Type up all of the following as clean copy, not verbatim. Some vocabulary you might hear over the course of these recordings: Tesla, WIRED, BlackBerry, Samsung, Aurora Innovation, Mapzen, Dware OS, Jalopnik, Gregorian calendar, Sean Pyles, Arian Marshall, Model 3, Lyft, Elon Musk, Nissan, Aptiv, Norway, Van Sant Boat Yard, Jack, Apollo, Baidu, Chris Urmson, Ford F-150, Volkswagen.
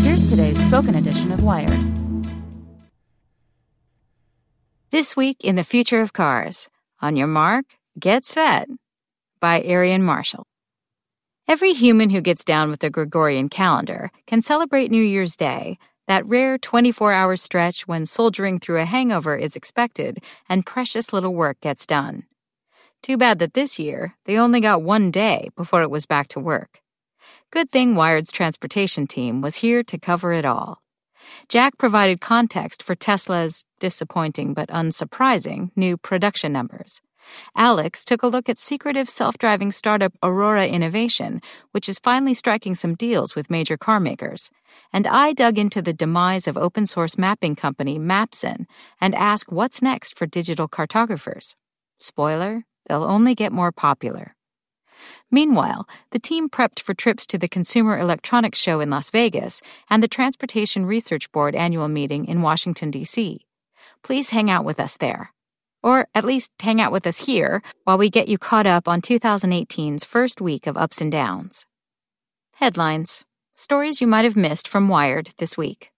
Here's today's spoken edition of Wired. This Week in the Future of Cars. On your mark, get set. By Arian Marshall. Every human who gets down with the Gregorian calendar can celebrate New Year's Day, that rare 24-hour stretch when soldiering through a hangover is expected and precious little work gets done. Too bad that this year, they only got one day before it was back to work. Good thing Wired's transportation team was here to cover it all. Jack provided context for Tesla's disappointing but unsurprising new production numbers. Alex took a look at secretive self-driving startup Aurora Innovation, which is finally striking some deals with major car makers. And I dug into the demise of open-source mapping company Mapzen and asked what's next for digital cartographers. Spoiler, they'll only get more popular. Meanwhile, the team prepped for trips to the Consumer Electronics Show in Las Vegas and the Transportation Research Board annual meeting in Washington, D.C. Please hang out with us there. Or at least hang out with us here while we get you caught up on 2018's first week of ups and downs. Headlines. Stories you might have missed from Wired this week.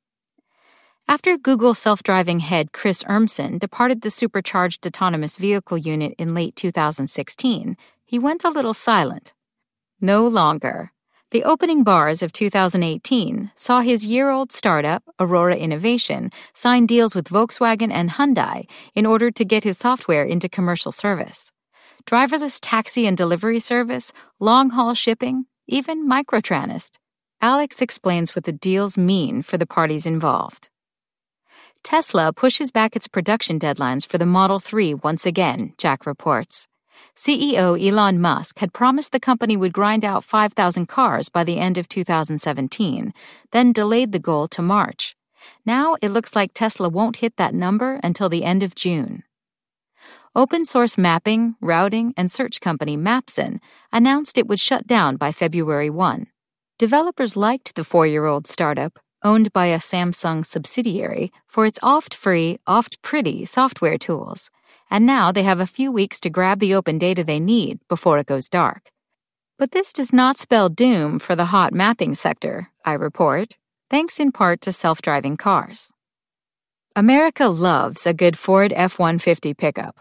After Google self-driving head Chris Urmson departed the supercharged autonomous vehicle unit in late 2016— he went a little silent. No longer. The opening bars of 2018 saw his year-old startup, Aurora Innovation, sign deals with Volkswagen and Hyundai in order to get his software into commercial service. Driverless taxi and delivery service, long-haul shipping, even microtransit. Alex explains what the deals mean for the parties involved. Tesla pushes back its production deadlines for the Model 3 once again, Jack reports. CEO Elon Musk had promised the company would grind out 5,000 cars by the end of 2017, then delayed the goal to March. Now it looks like Tesla won't hit that number until the end of June. Open-source mapping, routing, and search company Mapzen announced it would shut down by February 1. Developers liked the 4-year-old startup, owned by a Samsung subsidiary, for its oft-free, oft-pretty software tools. And now they have a few weeks to grab the open data they need before it goes dark. But this does not spell doom for the hot mapping sector, I report, thanks in part to self-driving cars. America loves a good Ford F-150 pickup.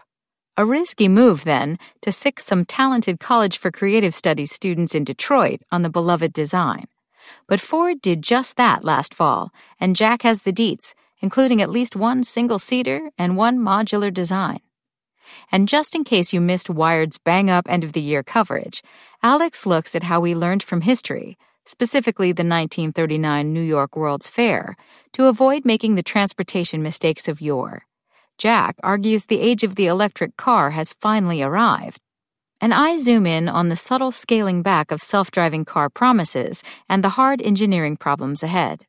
A risky move, then, to sic some talented College for Creative Studies students in Detroit on the beloved design. But Ford did just that last fall, and Jack has the deets, including at least one single-seater and one modular design. And just in case you missed Wired's bang-up end-of-the-year coverage, Alex looks at how we learned from history, specifically the 1939 New York World's Fair, to avoid making the transportation mistakes of yore. Jack argues the age of the electric car has finally arrived, and I zoom in on the subtle scaling back of self-driving car promises and the hard engineering problems ahead.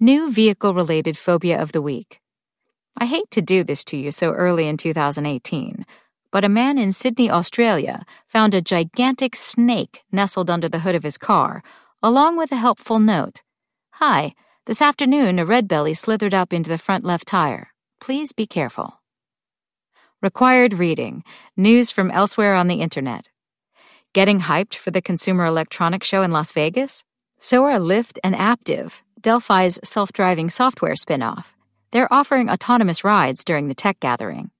New vehicle-related phobia of the week. I hate to do this to you so early in 2018, but a man in Sydney, Australia, found a gigantic snake nestled under the hood of his car, along with a helpful note. "Hi, this afternoon a red belly slithered up into the front left tire. Please be careful." Required reading. News from elsewhere on the internet. Getting hyped for the Consumer Electronics Show in Las Vegas? So are Lyft and Aptiv, Delphi's self-driving software spinoff. They're offering autonomous rides during the tech gathering.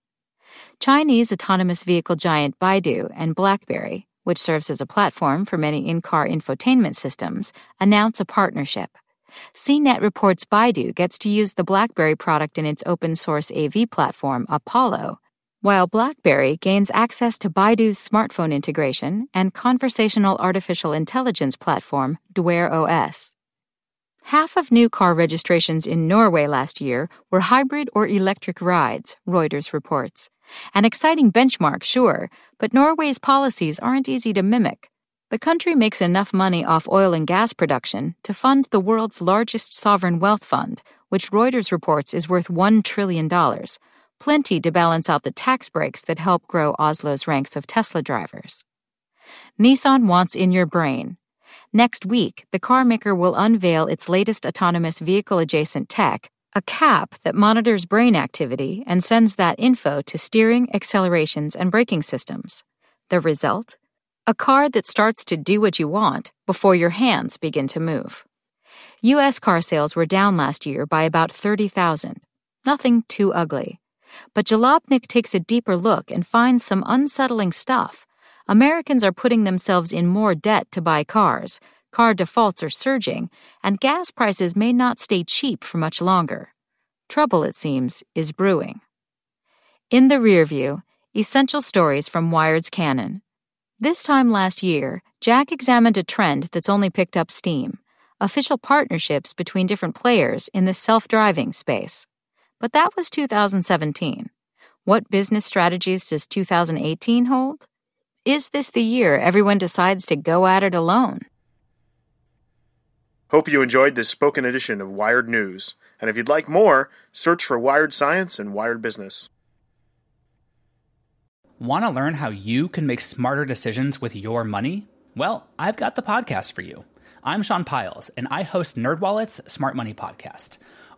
Chinese autonomous vehicle giant Baidu and BlackBerry, which serves as a platform for many in-car infotainment systems, announce a partnership. CNET reports Baidu gets to use the BlackBerry product in its open-source AV platform, Apollo, while BlackBerry gains access to Baidu's smartphone integration and conversational artificial intelligence platform, Dware OS. Half of new car registrations in Norway last year were hybrid or electric rides, Reuters reports. An exciting benchmark, sure, but Norway's policies aren't easy to mimic. The country makes enough money off oil and gas production to fund the world's largest sovereign wealth fund, which Reuters reports is worth $1 trillion, plenty to balance out the tax breaks that help grow Oslo's ranks of Tesla drivers. Nissan wants in your brain. Next week, the carmaker will unveil its latest autonomous vehicle-adjacent tech, a cap that monitors brain activity and sends that info to steering, accelerations, and braking systems. The result? A car that starts to do what you want before your hands begin to move. U.S. car sales were down last year by about 30,000. Nothing too ugly. But Jalopnik takes a deeper look and finds some unsettling stuff. Americans are putting themselves in more debt to buy cars, car defaults are surging, and gas prices may not stay cheap for much longer. Trouble, it seems, is brewing. In the rearview, essential stories from Wired's Canon. This time last year, Jack examined a trend that's only picked up steam, official partnerships between different players in the self-driving space. But that was 2017. What business strategies does 2018 hold? Is this the year everyone decides to go at it alone? Hope you enjoyed this spoken edition of Wired News. And if you'd like more, search for Wired Science and Wired Business. Want to learn how you can make smarter decisions with your money? Well, I've got the podcast for you. I'm Sean Pyles, and I host NerdWallet's Smart Money Podcast.